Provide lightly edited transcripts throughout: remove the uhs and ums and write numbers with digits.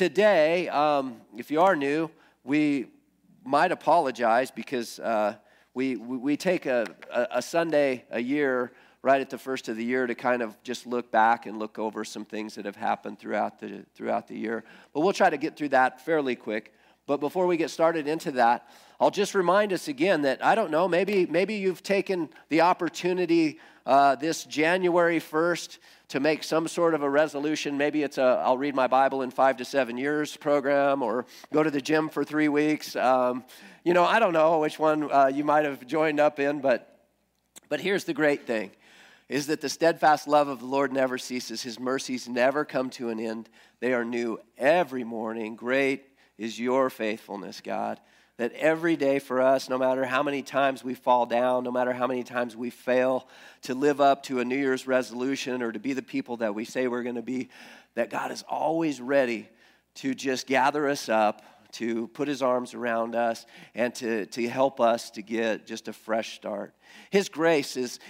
Today, if you are new, we might apologize because we take a Sunday a year right at the first of the year to kind of just look back and look over some things that have happened throughout the year. But we'll try to get through that fairly quick. But before we get started into that, I'll just remind us again that, I don't know, maybe you've taken the opportunity this January 1st to make some sort of a resolution. Maybe it's a I'll read my Bible in 5 to 7 years program, or go to the gym for 3 weeks. You know, I don't know which one you might have joined up in, but here's the great thing, is that the steadfast love of the Lord never ceases. His mercies never come to an end. They are new every morning. Great is your faithfulness, God. That every day for us, no matter how many times we fall down, no matter how many times we fail to live up to a New Year's resolution or to be the people that we say we're going to be, that God is always ready to just gather us up, to put his arms around us, and to help us to get just a fresh start. His grace is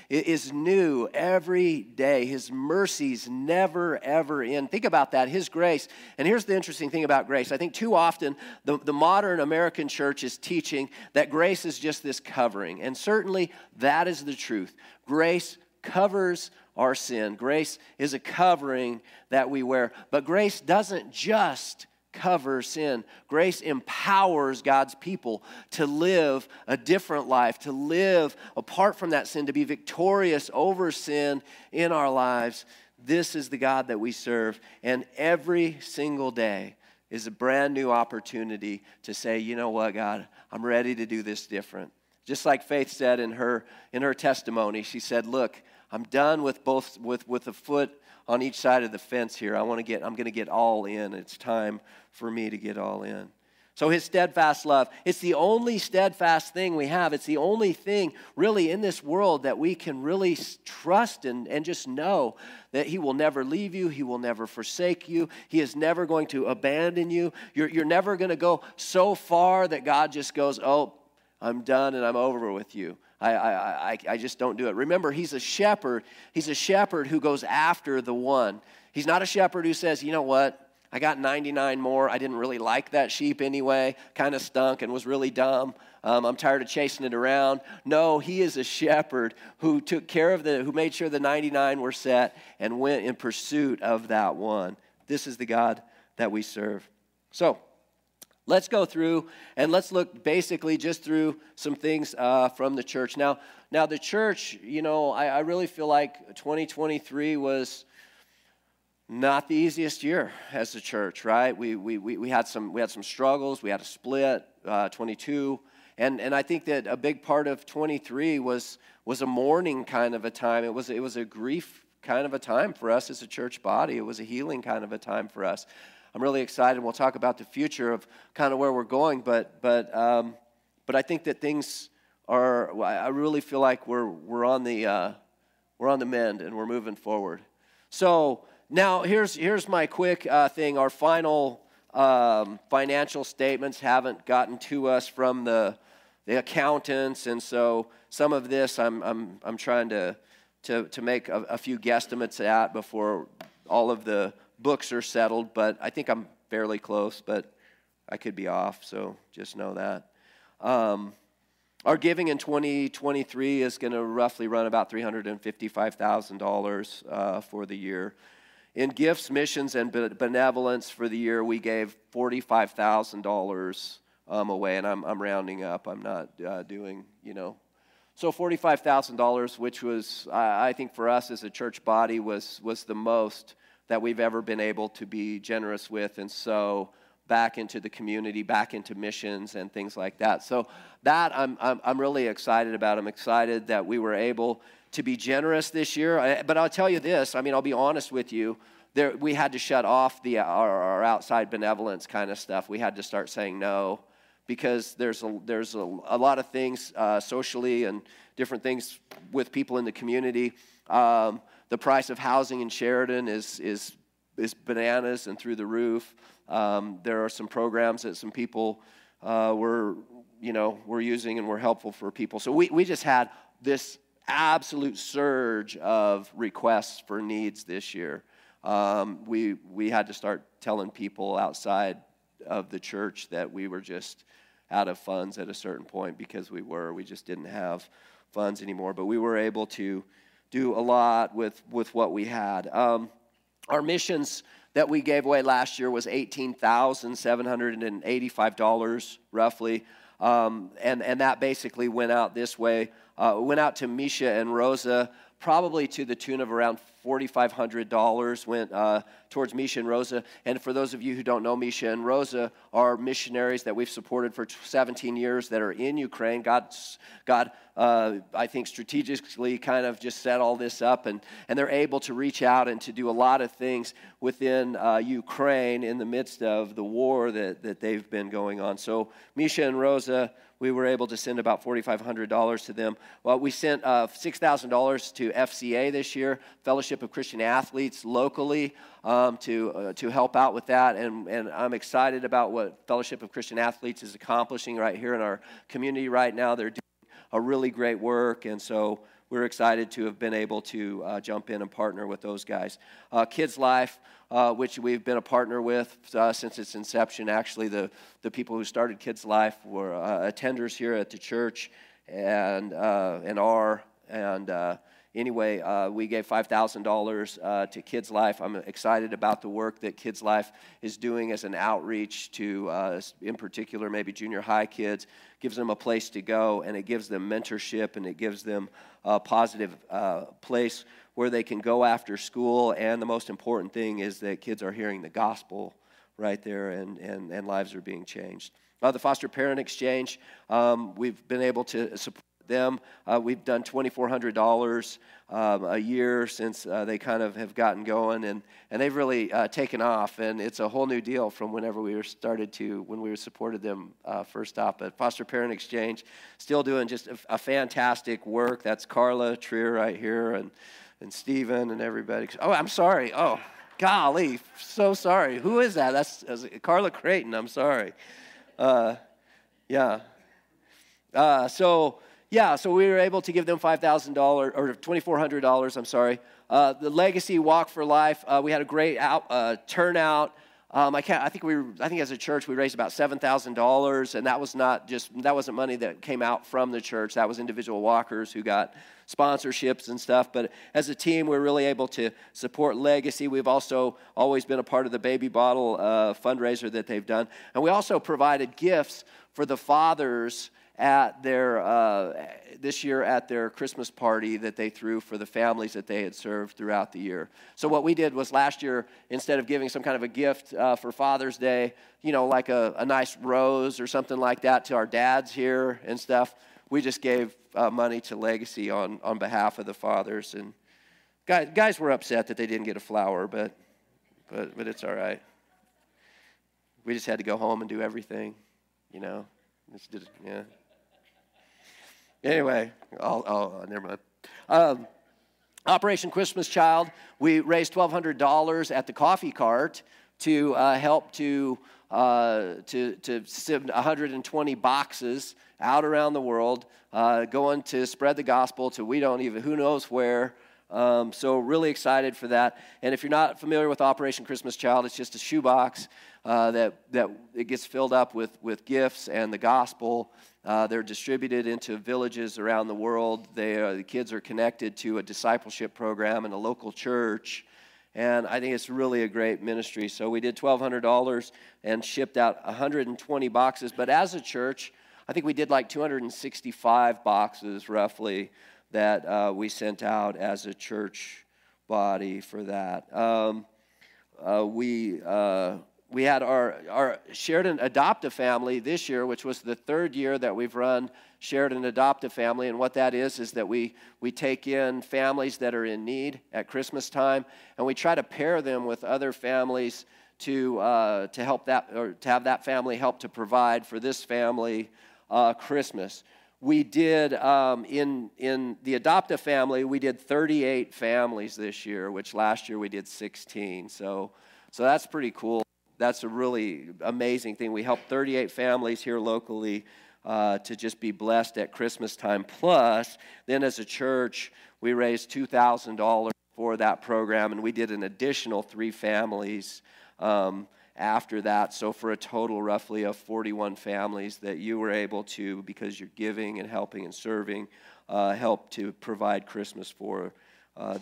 new every day. His mercies never, ever end. Think about that, his grace. And here's the interesting thing about grace. I think too often the modern American church is teaching that grace is just this covering. And certainly that is the truth. Grace covers our sin. Grace is a covering that we wear. But grace doesn't just cover sin. Grace empowers God's people to live a different life, to live apart from that sin, to be victorious over sin in our lives. This is the God that we serve, and every single day is a brand new opportunity to say, you know what, God, I'm ready to do this different. Just like Faith said in her testimony, she said, look, I'm done with both with a foot on each side of the fence here. I'm going to get all in. It's time for me to get all in. So his steadfast love, it's the only steadfast thing we have. It's the only thing really in this world that we can really trust and just know that he will never leave you. He will never forsake you. He is never going to abandon you. You're never going to go so far that God just goes, oh, I'm done and I'm over with you. I just don't do it. Remember, he's a shepherd. He's a shepherd who goes after the one. He's not a shepherd who says, you know what? I got 99 more. I didn't really like that sheep anyway. Kind of stunk and was really dumb. I'm tired of chasing it around. No, he is a shepherd who took care of who made sure the 99 were set and went in pursuit of that one. This is the God that we serve. So, let's go through and let's look basically just through some things from the church. Now the church, you know, I really feel like 2023 was not the easiest year as a church, right? We had some struggles. We had a split, 22, and I think that a big part of 23 was a mourning kind of a time. It was a grief kind of a time for us as a church body. It was a healing kind of a time for us. I'm really excited. We'll talk about the future of kind of where we're going, but I think that things are. I really feel like we're on the mend and we're moving forward. So now here's my quick thing. Our final financial statements haven't gotten to us from the accountants, and so some of this I'm trying to make a few guesstimates at before all of the books are settled, but I think I'm fairly close, but I could be off, so just know that. Our giving in 2023 is going to roughly run about $355,000 for the year. In gifts, missions, and benevolence for the year, we gave $45,000 away, and I'm rounding up. I'm not doing, you know. So $45,000, which was, I think for us as a church body, was the most that we've ever been able to be generous with, and so back into the community, back into missions and things like that. So that I'm really excited about. I'm excited that we were able to be generous this year. But I'll tell you this, I mean, I'll be honest with you, there, we had to shut off our outside benevolence kind of stuff. We had to start saying no, because there's a lot of things socially and different things with people in the community. The price of housing in Sheridan is bananas and through the roof. There are some programs that some people were using and were helpful for people. So we just had this absolute surge of requests for needs this year. We had to start telling people outside of the church that we were just out of funds at a certain point, because we just didn't have funds anymore. But we were able to do a lot with what we had. Our missions that we gave away last year was $18,785 roughly. And that basically went out this way, went out to Misha and Rosa, probably to the tune of around $4,500 went towards Misha and Rosa. And for those of you who don't know, Misha and Rosa are missionaries that we've supported for 17 years that are in Ukraine. God, I think, strategically kind of just set all this up, and they're able to reach out and to do a lot of things within Ukraine in the midst of the war that they've been going on. So Misha and Rosa, we were able to send about $4,500 to them. Well, we sent $6,000 to FCA this year, Fellowship of Christian Athletes locally, to help out with that. And I'm excited about what Fellowship of Christian Athletes is accomplishing right here in our community right now. They're doing a really great work, and so we're excited to have been able to jump in and partner with those guys. Kids Life, which we've been a partner with since its inception. Actually, the people who started Kids Life were attenders here at the church, and anyway, we gave $5,000 to Kids Life. I'm excited about the work that Kids Life is doing as an outreach to, in particular, maybe junior high kids. It gives them a place to go, and it gives them mentorship, and it gives them a positive place where they can go after school, and the most important thing is that kids are hearing the gospel right there, and lives are being changed. The Foster Parent Exchange, we've been able to support them. We've done $2,400 a year since they kind of have gotten going, and they've really taken off, and it's a whole new deal from whenever we were started to when we supported them first off. But Foster Parent Exchange, still doing just a fantastic work. That's Carla Trier right here, and Stephen and everybody. Oh, I'm sorry. Oh, golly, so sorry. Who is that? That's Carla Creighton. I'm sorry. Yeah. So we were able to give them $5,000 or $2,400. I'm sorry. The Legacy Walk for Life. We had a great turnout. I think as a church we raised about $7,000, and that wasn't money that came out from the church. That was individual walkers who got sponsorships and stuff. But as a team, we're really able to support Legacy. We've also always been a part of the Baby Bottle fundraiser that they've done, and we also provided gifts for the fathers at their this year at their Christmas party that they threw for the families that they had served throughout the year. So what we did was last year, instead of giving some kind of a gift for Father's Day, you know, like a nice rose or something like that to our dads here and stuff, we just gave money to Legacy on behalf of the fathers. And guys were upset that they didn't get a flower, but it's all right. We just had to go home and do everything, you know. It's just, yeah. Anyway, oh, never mind. Operation Christmas Child, we raised $1,200 at the coffee cart to help to send 120 boxes out around the world, going to spread the gospel to who knows where. So really excited for that. And if you're not familiar with Operation Christmas Child, it's just a shoebox that it gets filled up with gifts and the gospel. They're distributed into villages around the world. The kids are connected to a discipleship program in a local church. And I think it's really a great ministry. So we did $1,200 and shipped out 120 boxes. But as a church, I think we did like 265 boxes roughly that we sent out as a church body for that. We had our Sheridan Adopt-a-Family this year, which was the third year that we've run Sheridan Adopt-a-Family, and what that is that we take in families that are in need at Christmas time, and we try to pair them with other families to help that, or to have that family help to provide for this family Christmas. We did, in the Adopt-a-Family, we did 38 families this year, which last year we did 16. So that's pretty cool. That's a really amazing thing. We helped 38 families here locally to just be blessed at Christmas time. Plus, then as a church, we raised $2,000. for that program, and we did an additional 3 families after that, so for a total roughly of 41 families that you were able to, because you're giving and helping and serving, help to provide Christmas for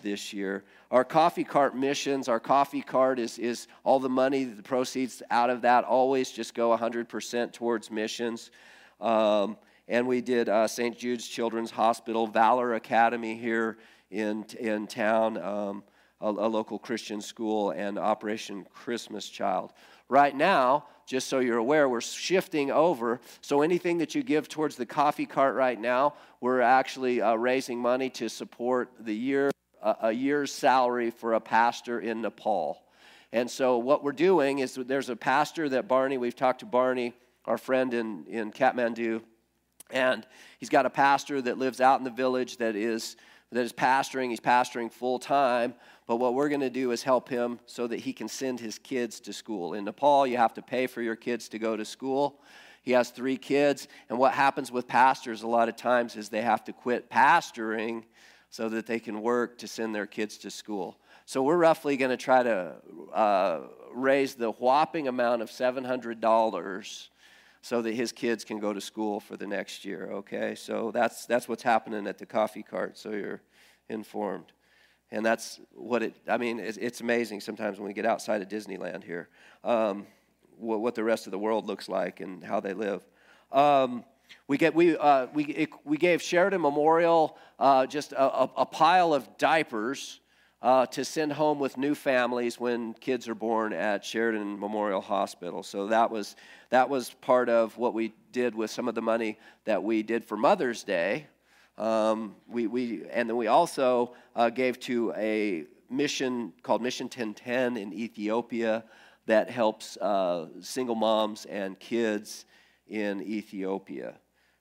this year. Our coffee cart missions, our coffee cart is all the money, the proceeds out of that always just go 100% towards missions. And we did St. Jude's Children's Hospital, Valor Academy here in town, a local Christian school, and Operation Christmas Child. Right now, just so you're aware, we're shifting over, so anything that you give towards the coffee cart right now, we're actually raising money to support the year, a year's salary for a pastor in Nepal. And so what we're doing is there's a pastor that Barney, we've talked to Barney, our friend in Kathmandu, and he's got a pastor that lives out in the village that is pastoring. He's pastoring full-time, but what we're going to do is help him so that he can send his kids to school. In Nepal, you have to pay for your kids to go to school. He has 3 kids, and what happens with pastors a lot of times is they have to quit pastoring so that they can work to send their kids to school. So we're roughly going to try to raise the whopping amount of $700 so that his kids can go to school for the next year, okay? So that's what's happening at the coffee cart, so you're informed. And that's what it, I mean, it's amazing sometimes when we get outside of Disneyland here, what the rest of the world looks like and how they live. We gave Sheridan Memorial just a pile of diapers to send home with new families when kids are born at Sheridan Memorial Hospital. So that was part of what we did with some of the money that we did for Mother's Day. And then we also gave to a mission called Mission 1010 in Ethiopia that helps single moms and kids in Ethiopia.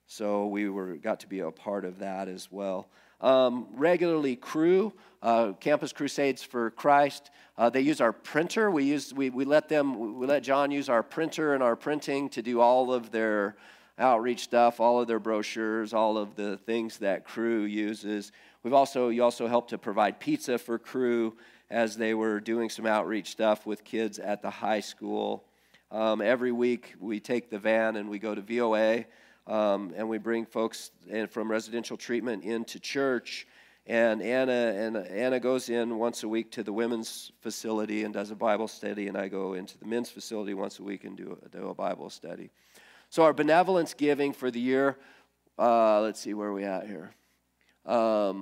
So we got to be a part of that as well. Regularly Crew, Campus Crusades for Christ. They use our printer. We let John use our printer and our printing to do all of their outreach stuff, all of their brochures, all of the things that Crew uses. You also helped to provide pizza for Crew as they were doing some outreach stuff with kids at the high school. Every week we take the van and we go to VOA. And we bring folks from residential treatment into church, and Anna goes in once a week to the women's facility and does a Bible study, and I go into the men's facility once a week and do a Bible study. So our benevolence giving for the year, let's see where are we at here. Our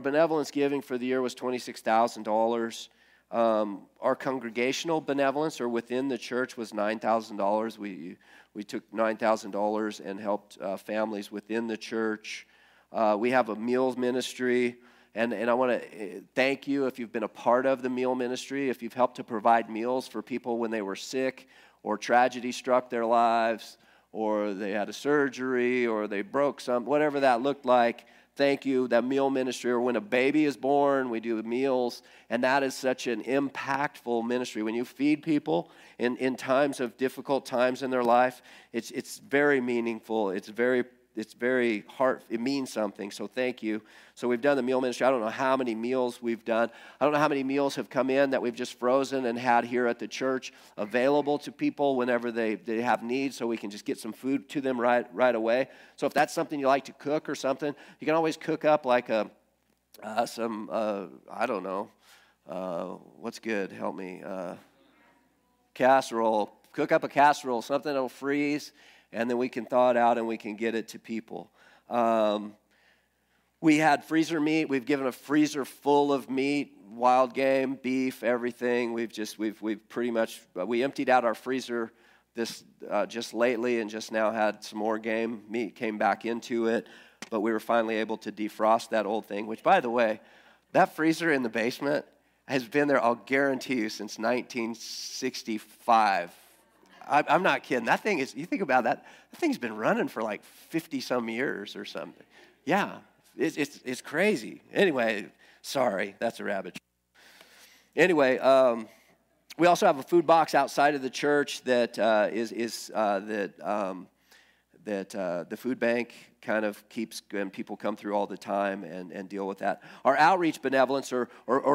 benevolence giving for the year was $26,000. Our congregational benevolence, or within the church, was $9,000. We took $9,000 and helped families within the church. We have a meals ministry, and I want to thank you if you've been a part of the meal ministry, if you've helped to provide meals for people when they were sick or tragedy struck their lives or they had a surgery or they broke something, whatever that looked like. Thank you, that meal ministry, or when a baby is born, we do meals, and that is such an impactful ministry. When you feed people in times of difficult times in their life, it's very meaningful, it's very heart, it means something, so thank you. So we've done the meal ministry. I don't know how many meals we've done. I don't know how many meals have come in that we've just frozen and had here at the church available to people whenever they have need, so we can just get some food to them right away. So if that's something you like to cook or something, you can always cook up like I don't know, what's good, help me, casserole. Cook up a casserole, something that'll freeze, and then we can thaw it out and we can get it to people. We had freezer meat. We've given a freezer full of meat, wild game, beef, everything. We've pretty much, we emptied out our freezer this just lately, and just now had some more game meat came back into it, but we were finally able to defrost that old thing, which, by the way, that freezer in the basement has been there, I'll guarantee you, since 1965. I'm not kidding. That thing is, you think about that, that thing's been running for like 50-some years or something. Yeah, it's crazy. Anyway, sorry, that's a rabbit. Anyway, we also have a food box outside of the church that that the food bank kind of keeps, and people come through all the time and deal with that. Our outreach benevolence, or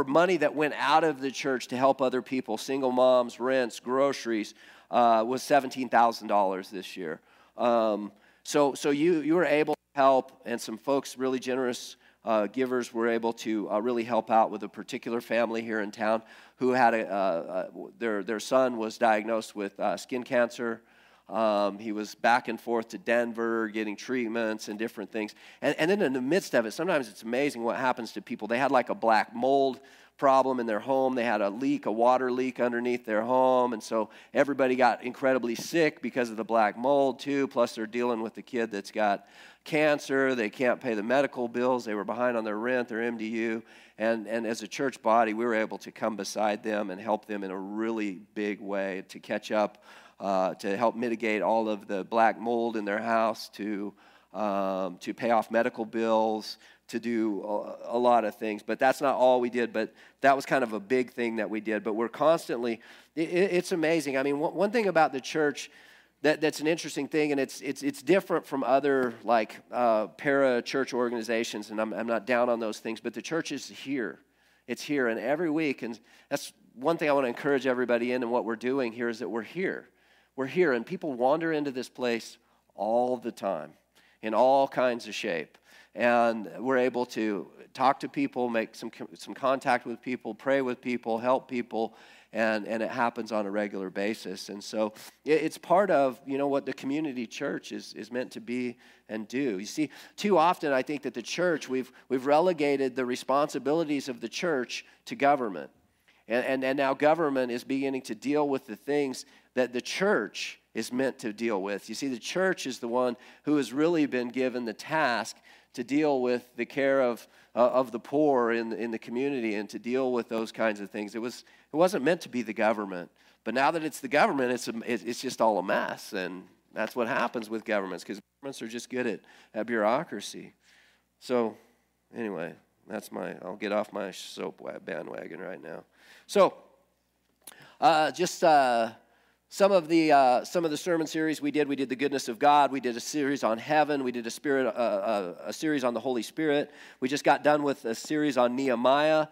money that went out of the church to help other people, single moms, rents, groceries, was $17,000 this year. So you were able to help, and some folks, really generous givers, were able to really help out with a particular family here in town who had their son was diagnosed with skin cancer. He was back and forth to Denver getting treatments and different things. And then in the midst of it, sometimes it's amazing what happens to people. They had like a black mold problem in their home. They had a water leak underneath their home. And so everybody got incredibly sick because of the black mold too. Plus they're dealing with the kid that's got cancer. They can't pay the medical bills. They were behind on their rent, their MDU. And as a church body, we were able to come beside them and help them in a really big way to catch up. To help mitigate all of the black mold in their house, to pay off medical bills, to do a lot of things. But that's not all we did, but that was kind of a big thing that we did. But we're constantly, it's amazing. I mean, one thing about the church that's an interesting thing, and it's different from other like para-church organizations, and I'm not down on those things, but the church is here. It's here, and every week, and that's one thing I want to encourage everybody in and what we're doing here is that we're here. We're here, and people wander into this place all the time in all kinds of shape. And we're able to talk to people, make some contact with people, pray with people, help people, and it happens on a regular basis. And so it's part of, you know, what the community church is meant to be and do. You see, too often I think that the church, we've relegated the responsibilities of the church to government. And now government is beginning to deal with the things that the church is meant to deal with. You see, the church is the one who has really been given the task to deal with the care of the poor in the community and to deal with those kinds of things. It wasn't meant to be the government, but now that it's the government, it's just all a mess, and that's what happens with governments because governments are just good at bureaucracy. So, anyway. I'll get off my soap bandwagon right now. So, some of the sermon series we did the goodness of God. We did a series on heaven. We did a series on the Holy Spirit. We just got done with a series on Nehemiah.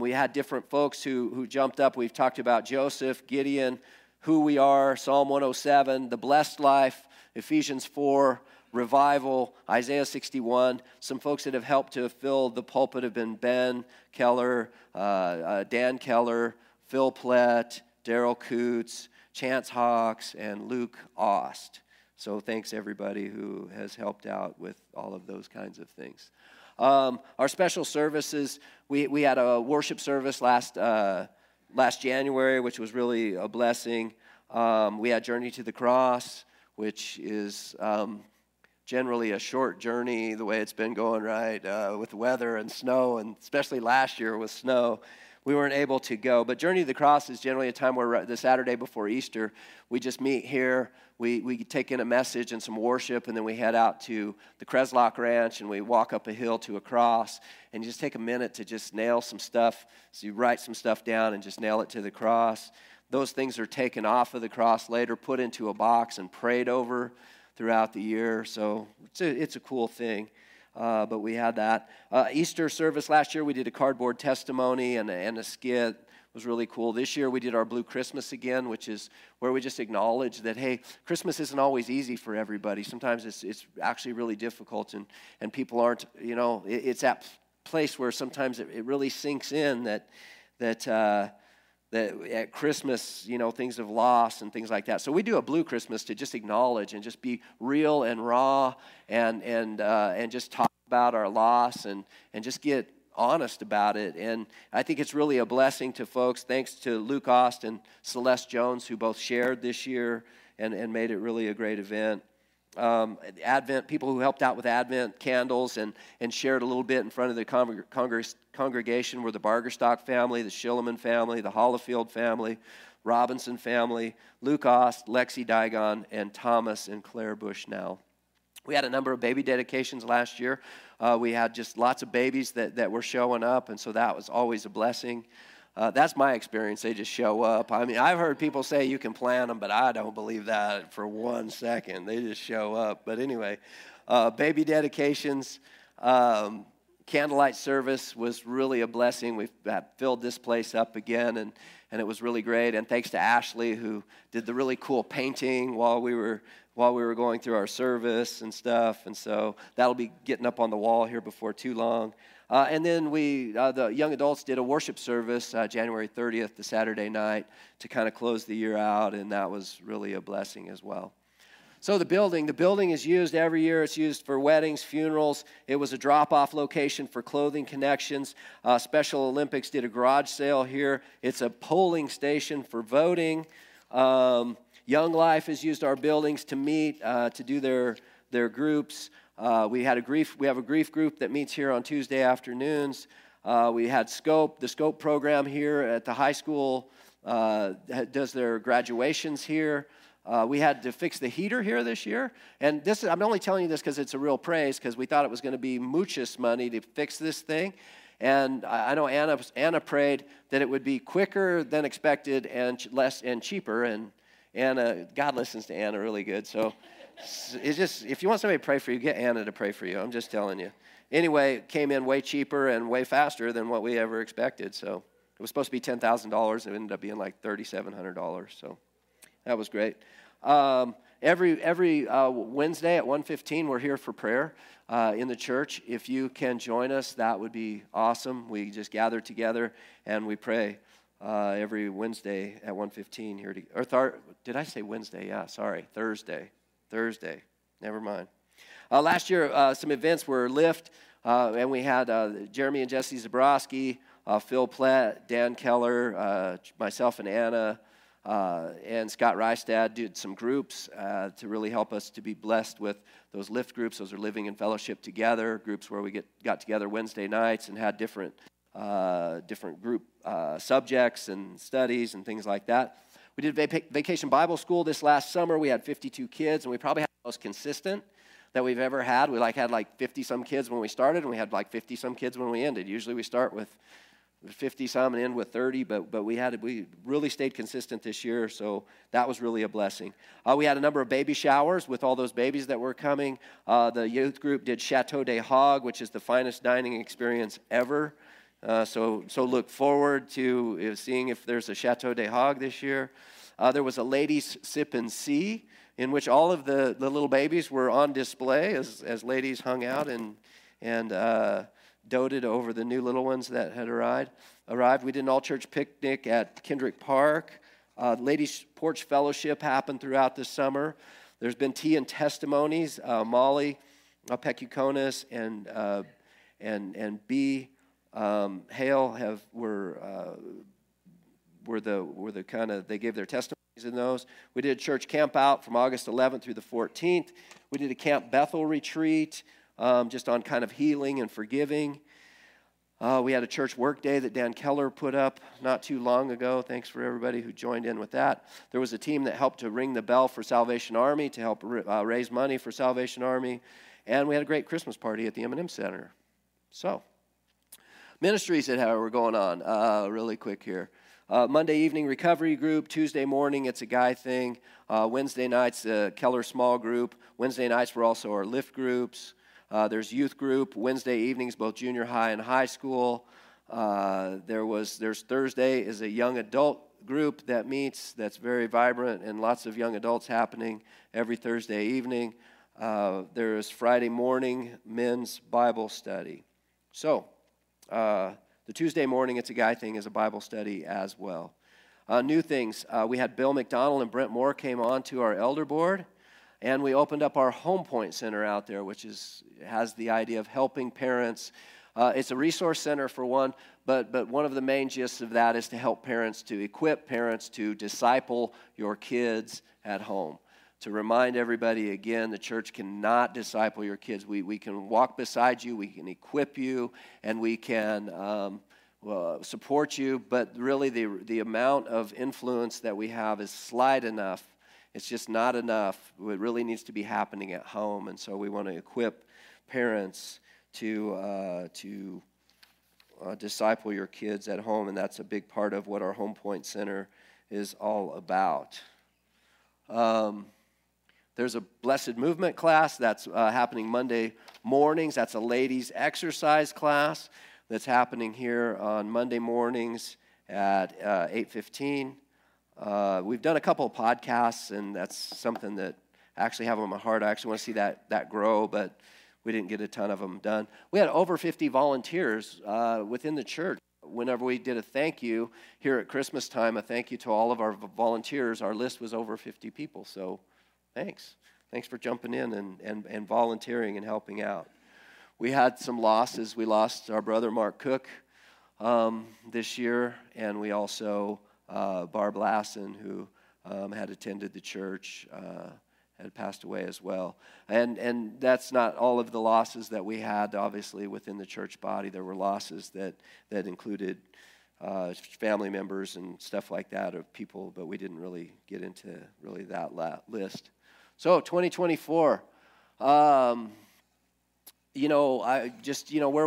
We had different folks who jumped up. We've talked about Joseph, Gideon, who we are, Psalm 107, the blessed life, Ephesians 4. Revival, Isaiah 61. Some folks that have helped to fill the pulpit have been Ben Keller, Dan Keller, Phil Plett, Daryl Coots, Chance Hawks, and Luke Ost. So thanks everybody who has helped out with all of those kinds of things. Our special services, we had a worship service last January, which was really a blessing. We had Journey to the Cross, which is... generally a short journey, the way it's been going, right, with weather and snow, and especially last year with snow, we weren't able to go. But Journey to the Cross is generally a time where the Saturday before Easter, we just meet here, we take in a message and some worship, and then we head out to the Kreslock Ranch, and we walk up a hill to a cross, and you just take a minute to just nail some stuff, so you write some stuff down and just nail it to the cross. Those things are taken off of the cross later, put into a box, and prayed over throughout the year, so it's a cool thing, but we had that. Easter service last year, we did a cardboard testimony and a skit. It was really cool. This year, we did our Blue Christmas again, which is where we just acknowledge that, hey, Christmas isn't always easy for everybody. Sometimes it's actually really difficult, and people aren't, you know, it's that place where sometimes it really sinks in that at Christmas, you know, things of loss and things like that. So we do a Blue Christmas to just acknowledge and just be real and raw and just talk about our loss and just get honest about it. And I think it's really a blessing to folks. Thanks to Luke Ost and Celeste Jones, who both shared this year and made it really a great event. Advent, people who helped out with Advent candles and shared a little bit in front of the congregation were the Bargerstock family, the Shilleman family, the Hollifield family, Robinson family, Luke Ost, Lexi Digon, and Thomas and Claire Bushnell. We had a number of baby dedications last year. We had just lots of babies that were showing up, and so that was always a blessing. That's my experience. They just show up. I mean, I've heard people say you can plan them, but I don't believe that for one second. They just show up. But anyway, baby dedications, candlelight service was really a blessing. We've filled this place up again, and it was really great. And thanks to Ashley, who did the really cool painting while we were going through our service and stuff. And so that'll be getting up on the wall here before too long. And then the young adults did a worship service January 30th, the Saturday night, to kind of close the year out, and that was really a blessing as well. So the building is used every year. It's used for weddings, funerals. It was a drop-off location for clothing connections. Special Olympics did a garage sale here. It's a polling station for voting. Young Life has used our buildings to meet, to do their groups. We have a grief group that meets here on Tuesday afternoons. We had Scope. The Scope program here at the high school does their graduations here. We had to fix the heater here this year. And this, I'm only telling you this because it's a real praise, because we thought it was going to be muchas money to fix this thing. And I know Anna prayed that it would be quicker than expected and cheaper. And Anna, God listens to Anna really good. So it's just, if you want somebody to pray for you, get Anna to pray for you. I'm just telling you. Anyway, it came in way cheaper and way faster than what we ever expected. So it was supposed to be $10,000. It ended up being like $3,700. So that was great. Every Wednesday at 1:15, we're here for prayer in the church. If you can join us, that would be awesome. We just gather together and we pray every Wednesday at 1:15 here. Did I say Wednesday? Yeah, sorry, Thursday. Never mind. Last year, some events were Lift, and we had Jeremy and Jesse Zabrowski, Phil Plett, Dan Keller, myself and Anna, and Scott Reistad did some groups to really help us to be blessed with those Lift groups. Those are Living in Fellowship Together, groups where we got together Wednesday nights and had different group subjects and studies and things like that. We did Vacation Bible School this last summer. We had 52 kids, and we probably had the most consistent that we've ever had. We had like 50-some kids when we started, and we had like 50-some kids when we ended. Usually we start with 50-some and end with 30, but we really stayed consistent this year, so that was really a blessing. We had a number of baby showers with all those babies that were coming. The youth group did Chateau des Hogs, which is the finest dining experience ever. So look forward to seeing if there's a Chateau des Hogs this year. There was a ladies' sip and see, in which all of the little babies were on display as ladies hung out and doted over the new little ones that had arrived. We did an all-church picnic at Kendrick Park. Ladies' Porch Fellowship happened throughout the summer. There's been tea and testimonies. Molly Pecuconis and Bea Hale were the kind of, they gave their testimonies in those. We did a church camp out from August 11th through the 14th. We did a Camp Bethel retreat. Just on kind of healing and forgiving. We had a church work day that Dan Keller put up not too long ago. Thanks for everybody who joined in with that. There was a team that helped to ring the bell for Salvation Army to help raise money for Salvation Army. And we had a great Christmas party at the M&M Center. So, ministries that were going on really quick here. Monday evening recovery group, Tuesday morning it's a guy thing. Wednesday nights Keller small group. Wednesday nights were also our Lift groups. There's youth group, Wednesday evenings, both junior high and high school. There's Thursday is a young adult group that meets, that's very vibrant, and lots of young adults happening every Thursday evening. There's Friday morning men's Bible study. So the Tuesday morning it's a guy thing is a Bible study as well. New things, we had Bill McDonald and Brent Moore came on to our elder board. And we opened up our Home Point Center out there, which has the idea of helping parents. It's a resource center for one, but one of the main gists of that is to help parents, to equip parents to disciple your kids at home. To remind everybody again, the church cannot disciple your kids. We can walk beside you, we can equip you, and we can support you. But really the amount of influence that we have is slight enough. It's just not enough. It really needs to be happening at home, and so we want to equip parents to disciple your kids at home, and that's a big part of what our Home Point Center is all about. There's a Blessed Movement class that's happening Monday mornings. That's a ladies' exercise class that's happening here on Monday mornings at 8:15. We've done a couple of podcasts, and that's something that I actually have on my heart. I actually want to see that grow, but we didn't get a ton of them done. We had over 50 volunteers within the church. Whenever we did a thank you here at Christmas time, a thank you to all of our volunteers, our list was over 50 people. So thanks. Thanks for jumping in and volunteering and helping out. We had some losses. We lost our brother Mark Cook this year, and we also, Barb Lassen, who had attended the church, had passed away as well. And that's not all of the losses that we had, obviously, within the church body. There were losses that included family members and stuff like that of people, but we didn't really get into really that list. So 2024, where are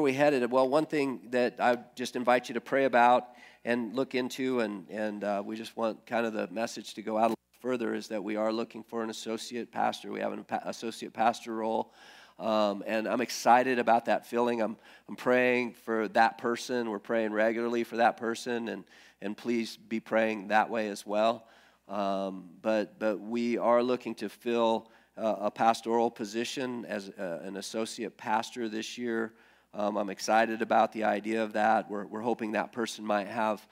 we headed? Well, one thing that I just invite you to pray about and look into, and we just want kind of the message to go out a little further, is that we are looking for an associate pastor. We have an associate pastor role, and I'm excited about that filling. I'm praying for that person. We're praying regularly for that person, and please be praying that way as well. But we are looking to fill a pastoral position as an associate pastor this year. I'm excited about the idea of that. We're hoping that person might have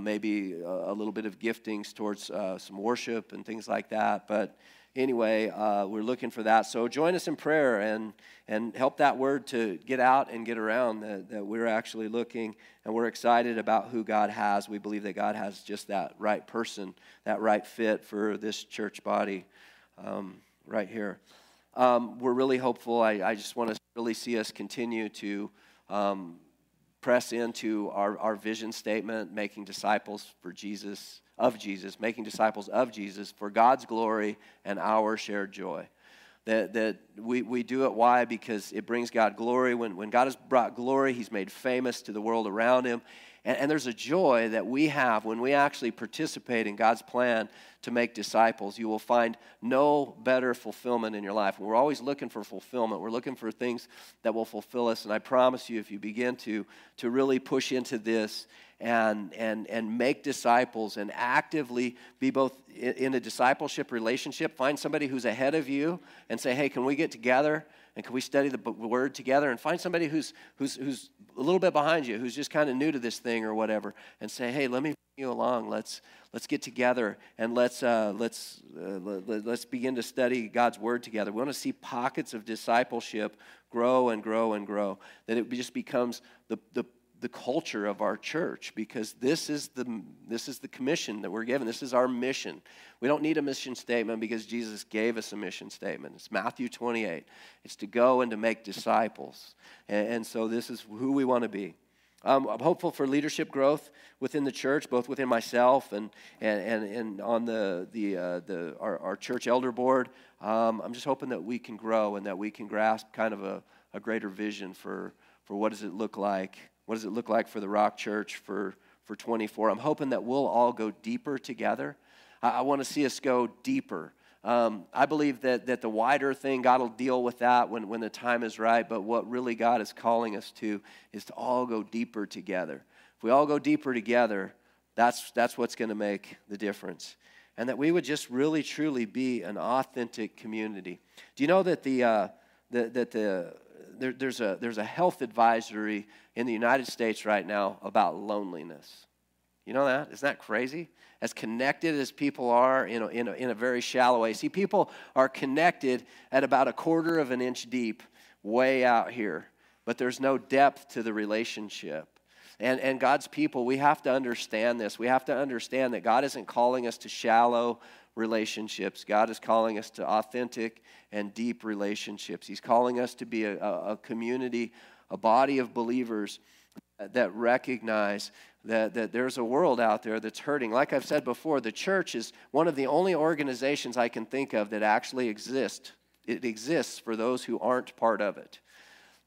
maybe a little bit of giftings towards some worship and things like that. But anyway, we're looking for that. So join us in prayer and help that word to get out and get around, that we're actually looking, and we're excited about who God has. We believe that God has just that right person, that right fit for this church body right here. We're really hopeful. I just want to really see us continue to press into our vision statement, making disciples making disciples of Jesus for God's glory and our shared joy. That we do it, why? Because it brings God glory. When God has brought glory, he's made famous to the world around him. And there's a joy that we have when we actually participate in God's plan to make disciples. You will find no better fulfillment in your life. We're always looking for fulfillment. We're looking for things that will fulfill us. And I promise you, if you begin to really push into this and make disciples and actively be both in a discipleship relationship, find somebody who's ahead of you and say, hey, can we get together? And can we study the word together? And find somebody who's a little bit behind you, who's just kind of new to this thing or whatever, and say, "Hey, let me bring you along. Let's get together and let's begin to study God's word together." We want to see pockets of discipleship grow and grow and grow. That it just becomes the culture of our church, because this is the commission that we're given. This is our mission. We don't need a mission statement because Jesus gave us a mission statement. It's Matthew 28. It's to go and to make disciples. And so this is who we want to be. I'm hopeful for leadership growth within the church, both within myself and on our church elder board. I'm just hoping that we can grow and that we can grasp kind of a greater vision for what does it look like. What does it look like for the Rock Church for 24? I'm hoping that we'll all go deeper together. I want to see us go deeper. I believe that the wider thing, God will deal with that when the time is right. But what really God is calling us to is to all go deeper together. If we all go deeper together, that's what's going to make the difference. And that we would just really, truly be an authentic community. Do you know that there's a health advisory in the United States right now about loneliness? You know that? Isn't that crazy? As connected as people are in a very shallow way. See, people are connected at about 1/4 of an inch deep way out here, but there's no depth to the relationship. And God's people, we have to understand this. We have to understand that God isn't calling us to shallow relationships. God is calling us to authentic and deep relationships. He's calling us to be a community, a body of believers that recognize that there's a world out there that's hurting. Like I've said before, the church is one of the only organizations I can think of that actually exists. It exists for those who aren't part of it.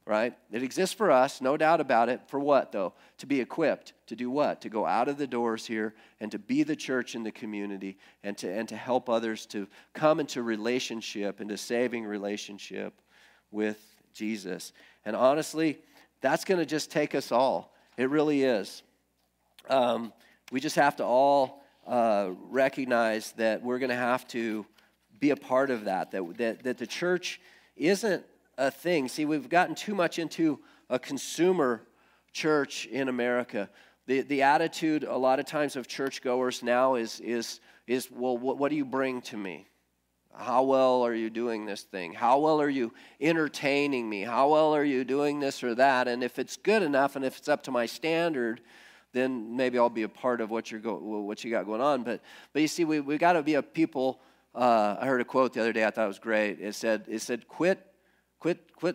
right? It exists for us, no doubt about it. For what, though? To be equipped. To do what? To go out of the doors here and to be the church in the community and to help others to come into relationship, into saving relationship with Jesus. And honestly, that's going to just take us all. It really is. We just have to all recognize that we're going to have to be a part of that, that the church isn't a thing. See, we've gotten too much into a consumer church in America. The attitude a lot of times of churchgoers now is well, what do you bring to me? How well are you doing this thing? How well are you entertaining me? How well are you doing this or that? And if it's good enough and if it's up to my standard, then maybe I'll be a part of what you got going on. But you see, we got to be a people. I heard a quote the other day. I thought it was great. It said, quit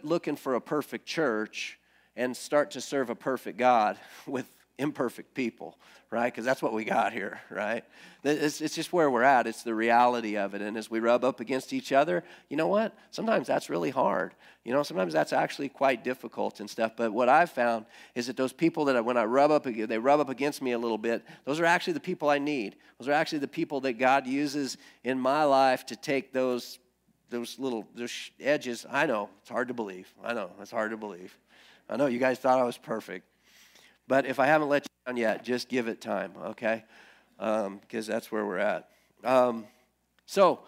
looking for a perfect church and start to serve a perfect God with imperfect people, right? Because that's what we got here, right? It's just where we're at. It's the reality of it. And as we rub up against each other, you know what? Sometimes that's really hard. You know, sometimes that's actually quite difficult and stuff. But what I've found is that those people that they rub up against me a little bit, those are actually the people I need. Those are actually the people that God uses in my life to take those edges. I know, it's hard to believe. I know, it's hard to believe. I know you guys thought I was perfect. But if I haven't let you down yet, just give it time, okay? Because that's where we're at. So,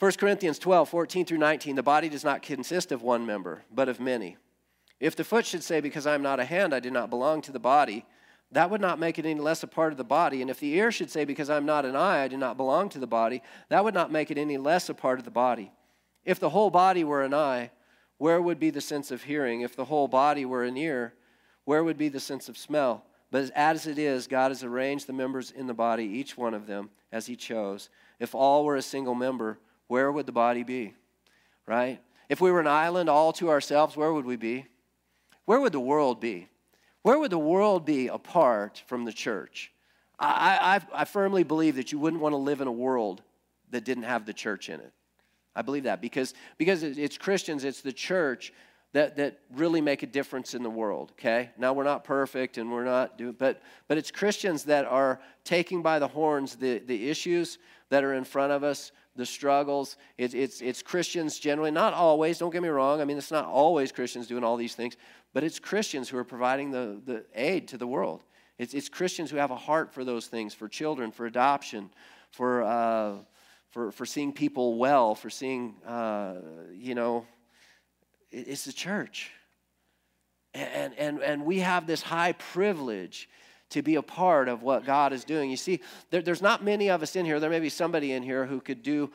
1 Corinthians 12, 14 through 19, the body does not consist of one member, but of many. If the foot should say, because I am not a hand, I do not belong to the body, that would not make it any less a part of the body. And if the ear should say, because I am not an eye, I do not belong to the body, that would not make it any less a part of the body. If the whole body were an eye, where would be the sense of hearing? If the whole body were an ear, where would be the sense of smell? But as it is, God has arranged the members in the body, each one of them, as He chose. If all were a single member, where would the body be? Right? If we were an island all to ourselves, where would we be? Where would the world be? Where would the world be apart from the church? I firmly believe that you wouldn't want to live in a world that didn't have the church in it. I believe that because it's Christians, it's the church that really make a difference in the world, okay? Now, we're not perfect and we're not doing, but it's Christians that are taking by the horns the issues that are in front of us, the struggles. It's Christians generally, not always, don't get me wrong. I mean, it's not always Christians doing all these things, but it's Christians who are providing the aid to the world. It's Christians who have a heart for those things, for children, for adoption, for seeing people well, for seeing, it's the church. And we have this high privilege to be a part of what God is doing. You see, there's not many of us in here. There may be somebody in here who could do,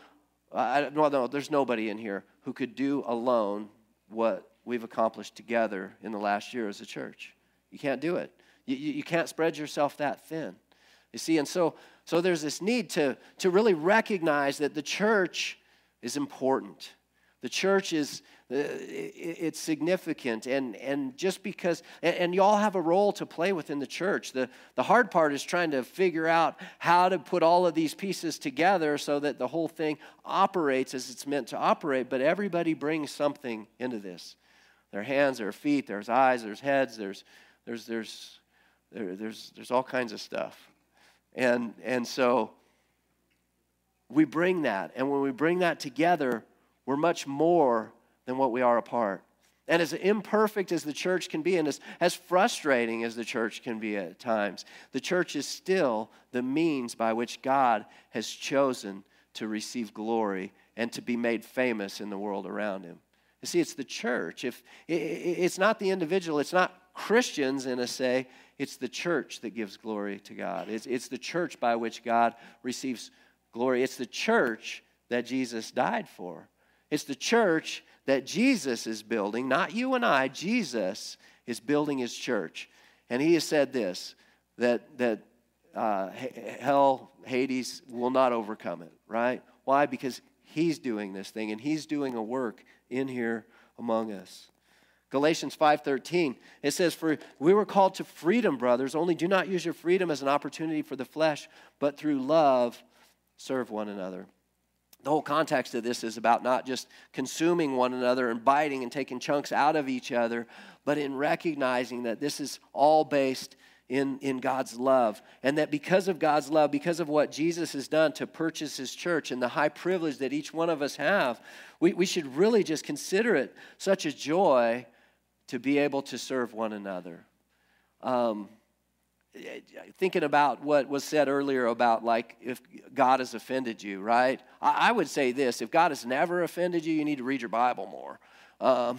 there's nobody in here who could do alone what we've accomplished together in the last year as a church. You can't do it. You can't spread yourself that thin. You see, and so there's this need to really recognize that the church is important. The church is, it's significant. And just because, and you all have a role to play within the church. The hard part is trying to figure out how to put all of these pieces together so that the whole thing operates as it's meant to operate. But everybody brings something into this. Their hands, their feet, there's eyes, there's heads, there's all kinds of stuff. And so we bring that. And when we bring that together, we're much more than what we are apart. And as imperfect as the church can be and as frustrating as the church can be at times, the church is still the means by which God has chosen to receive glory and to be made famous in the world around Him. You see, it's the church. It's not the individual. It's not Christians, in a say, it's the church that gives glory to God. It's the church by which God receives glory. It's the church that Jesus died for. It's the church that Jesus is building, not you and I. Jesus is building His church. And He has said this, that hell, Hades, will not overcome it, right? Why? Because He's doing this thing, and He's doing a work in here among us. Galatians 5:13, it says, for we were called to freedom, brothers, only do not use your freedom as an opportunity for the flesh, but through love serve one another. The whole context of this is about not just consuming one another and biting and taking chunks out of each other, but in recognizing that this is all based in God's love, and that because of God's love, because of what Jesus has done to purchase his church and the high privilege that each one of us have, we should really just consider it such a joy to be able to serve one another. Thinking about what was said earlier about, like, if God has offended you, right? I would say this: if God has never offended you, you need to read your Bible more.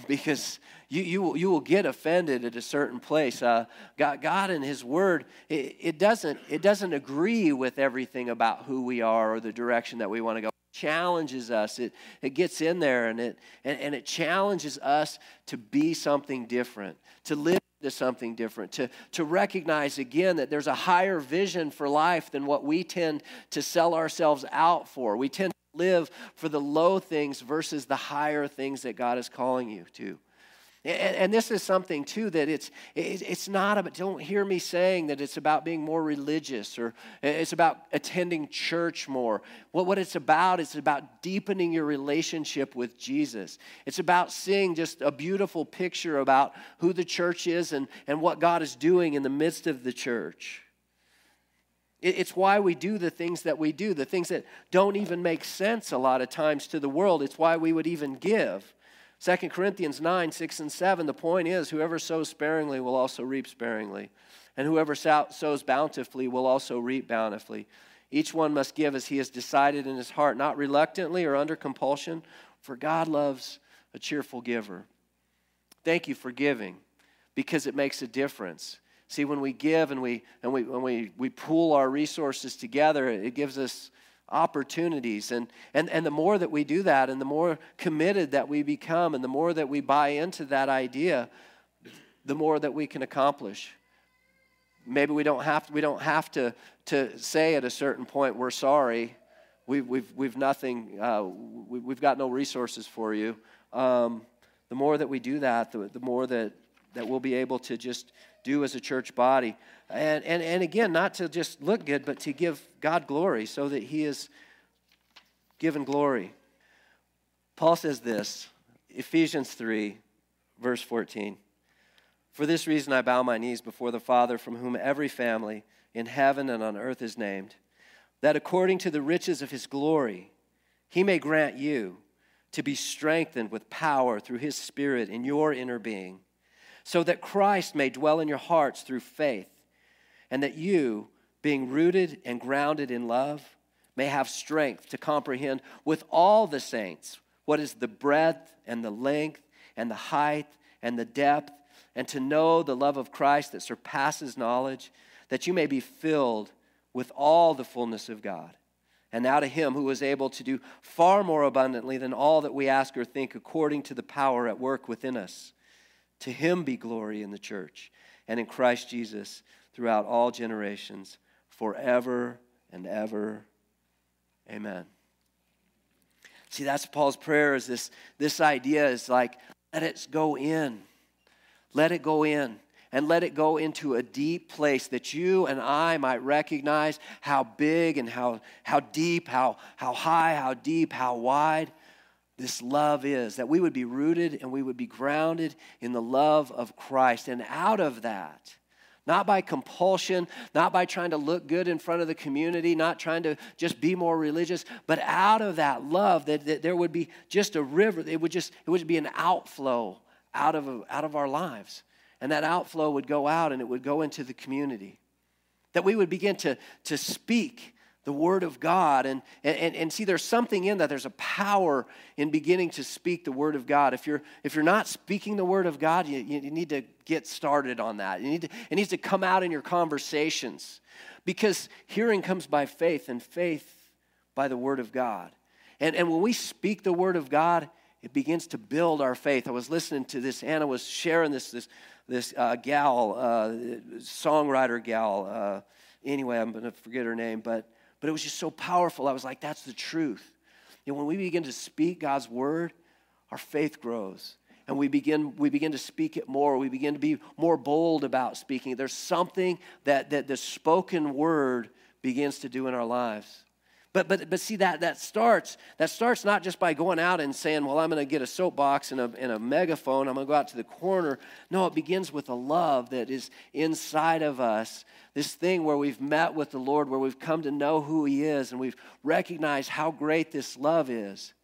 Because you will get offended at a certain place. God and his word, it doesn't agree with everything about who we are or the direction that we want to go. It challenges us. It gets in there and it challenges us to be something different, to live to something different, to recognize again that there's a higher vision for life than what we tend to sell ourselves out for. We tend live for the low things versus the higher things that God is calling you to. And this is something, too, that it's not about, don't hear me saying that it's about being more religious or it's about attending church more. What it's about deepening your relationship with Jesus. It's about seeing just a beautiful picture about who the church is and what God is doing in the midst of the church. It's why we do the things that we do, the things that don't even make sense a lot of times to the world. It's why we would even give. 2 Corinthians 9, 6 and 7, the point is, whoever sows sparingly will also reap sparingly. And whoever sows bountifully will also reap bountifully. Each one must give as he has decided in his heart, not reluctantly or under compulsion, for God loves a cheerful giver. Thank you for giving, because it makes a difference. See, when we give and we pool our resources together, it gives us opportunities. And the more that we do that and the more committed that we become and the more that we buy into that idea, the more that we can accomplish. Maybe we don't have to say at a certain point, we're sorry, we've got no resources for you. The more that we do that, the more that we'll be able to just do as a church body. And again, not to just look good, but to give God glory so that he is given glory. Paul says this, Ephesians 3, verse 14. For this reason I bow my knees before the Father, from whom every family in heaven and on earth is named, that according to the riches of his glory, he may grant you to be strengthened with power through his Spirit in your inner being, so that Christ may dwell in your hearts through faith, and that you, being rooted and grounded in love, may have strength to comprehend with all the saints what is the breadth and the length and the height and the depth, and to know the love of Christ that surpasses knowledge, that you may be filled with all the fullness of God. And now to him who is able to do far more abundantly than all that we ask or think, according to the power at work within us, to him be glory in the church and in Christ Jesus throughout all generations, forever and ever. Amen. See, that's Paul's prayer, is this idea is like, let it go in. Let it go in. And let it go into a deep place that you and I might recognize how big and how deep, how high, how deep, how wide this love is, that we would be rooted and we would be grounded in the love of Christ. And out of that, not by compulsion, not by trying to look good in front of the community, not trying to just be more religious, but out of that love, that there would be just a river. It would be an outflow out of our lives. And that outflow would go out and it would go into the community. That we would begin to speak the word of God, and see, there's something in that. There's a power in beginning to speak the word of God. If you're not speaking the word of God, you need to get started on that. It needs to come out in your conversations, because hearing comes by faith, and faith by the word of God. And when we speak the word of God, it begins to build our faith. I was listening to this. Anna was sharing this gal, songwriter gal. Anyway, I'm going to forget her name, but it was just so powerful. I was like, that's the truth. And when we begin to speak God's word, our faith grows. And we begin to speak it more. We begin to be more bold about speaking. There's something that the spoken word begins to do in our lives. But see, that starts not just by going out and saying, well, I'm going to get a soapbox and a megaphone. I'm going to go out to the corner. No, it begins with a love that is inside of us, this thing where we've met with the Lord, where we've come to know who he is, and we've recognized how great this love is.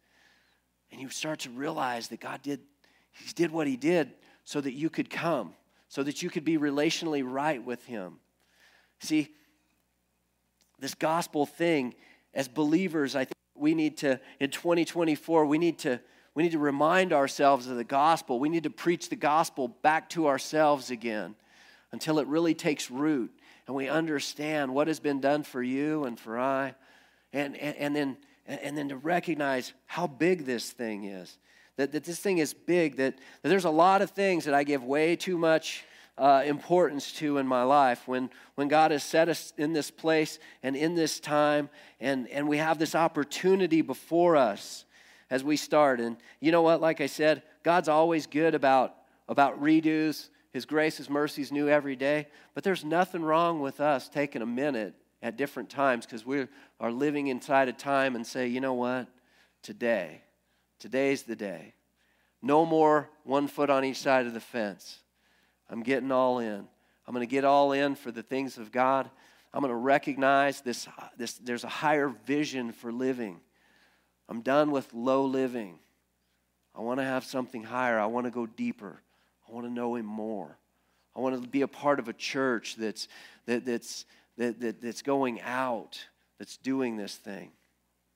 And you start to realize that God did what he did so that you could come, so that you could be relationally right with him. See, this gospel thing, as believers, I think we need to, in 2024, we need to remind ourselves of the gospel. We need to preach the gospel back to ourselves again until it really takes root and we understand what has been done for you and for I, and then to recognize how big this thing is, that this thing is big, that there's a lot of things that I give way too much importance to in my life. When God has set us in this place and in this time, and we have this opportunity before us as we start. And you know what? Like I said, God's always good about redos. His grace, his mercies new every day. But there's nothing wrong with us taking a minute at different times, because we are living inside a time and say, you know what? Today's the day. No more one foot on each side of the fence. I'm getting all in. I'm going to get all in for the things of God. I'm going to recognize this. There's a higher vision for living. I'm done with low living. I want to have something higher. I want to go deeper. I want to know him more. I want to be a part of a church that's going out, that's doing this thing.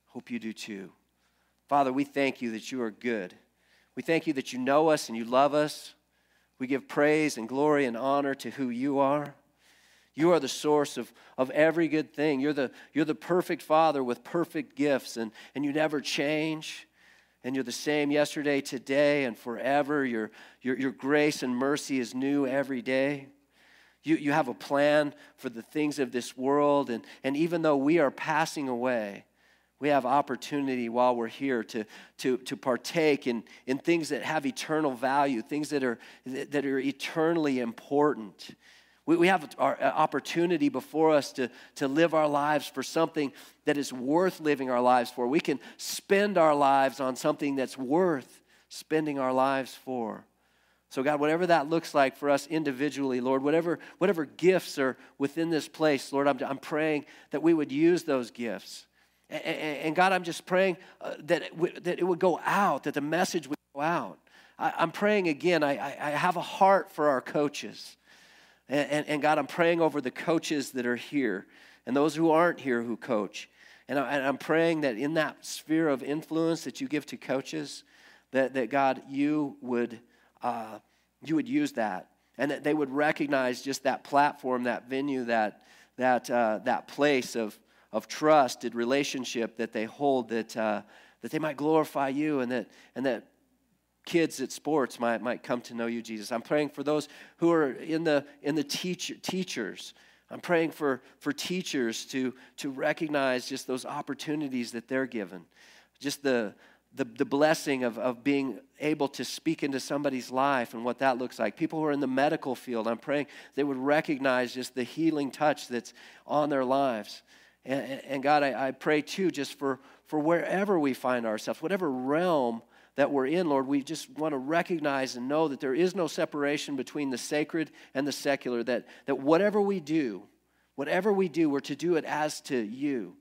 Hope you do too. Father, we thank you that you are good. We thank you that you know us and you love us. We give praise and glory and honor to who you are. You are the source of every good thing. You're the perfect Father with perfect gifts, and you never change. And you're the same yesterday, today, and forever. Your grace and mercy is new every day. You have a plan for the things of this world, and even though we are passing away, we have opportunity while we're here to partake in things that have eternal value, things that are eternally important. We have our opportunity before us to live our lives for something that is worth living our lives for. We can spend our lives on something that's worth spending our lives for. So God, whatever that looks like for us individually, Lord, whatever gifts are within this place, Lord, I'm praying that we would use those gifts. And God, I'm just praying that it would go out, that the message would go out. I'm praying again. I have a heart for our coaches. And God, I'm praying over the coaches that are here and those who aren't here who coach. And I'm praying that in that sphere of influence that you give to coaches, that God, you would use that. And that they would recognize just that platform, that venue, that place of trust and relationship that they hold, that they might glorify you, and that kids at sports might come to know you, Jesus. I'm praying for those who are in the teachers. I'm praying for teachers to recognize just those opportunities that they're given, just the blessing of being able to speak into somebody's life and what that looks like. People who are in the medical field, I'm praying they would recognize just the healing touch that's on their lives. And God, I pray too, just for wherever we find ourselves, whatever realm that we're in, Lord, we just want to recognize and know that there is no separation between the sacred and the secular, that whatever we do, we're to do it as to you.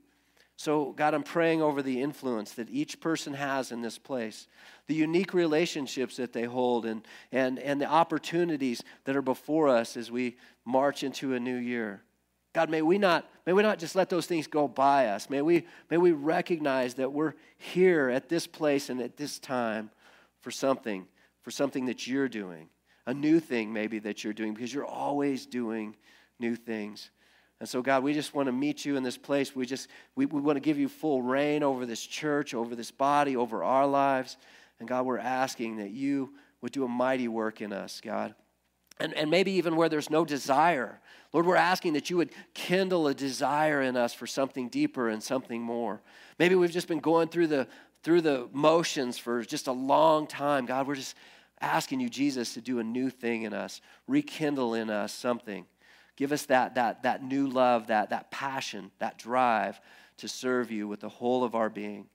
So God, I'm praying over the influence that each person has in this place, the unique relationships that they hold, and the opportunities that are before us as we march into a new year. God, may we not just let those things go by us. May we recognize that we're here at this place and at this time for something that you're doing, a new thing maybe that you're doing, because you're always doing new things. And so, God, we just want to meet you in this place. We want to give you full reign over this church, over this body, over our lives. And God, we're asking that you would do a mighty work in us, God. And maybe even where there's no desire. Lord, we're asking that you would kindle a desire in us for something deeper and something more. Maybe we've just been going through the motions for just a long time. God, we're just asking you, Jesus, to do a new thing in us, rekindle in us something. Give us that new love, that passion, that drive to serve you with the whole of our being.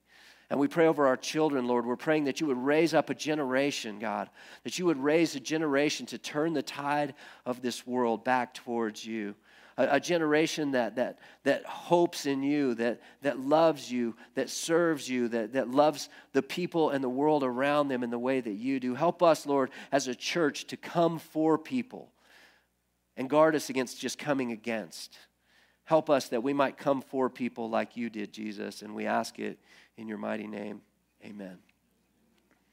And we pray over our children, Lord. We're praying that you would raise up a generation, God, that you would raise a generation to turn the tide of this world back towards you, a generation that hopes in you, that loves you, that serves you, that loves the people and the world around them in the way that you do. Help us, Lord, as a church to come for people and guard us against just coming against. Help us that we might come for people like you did, Jesus, and we ask it in your mighty name. Amen.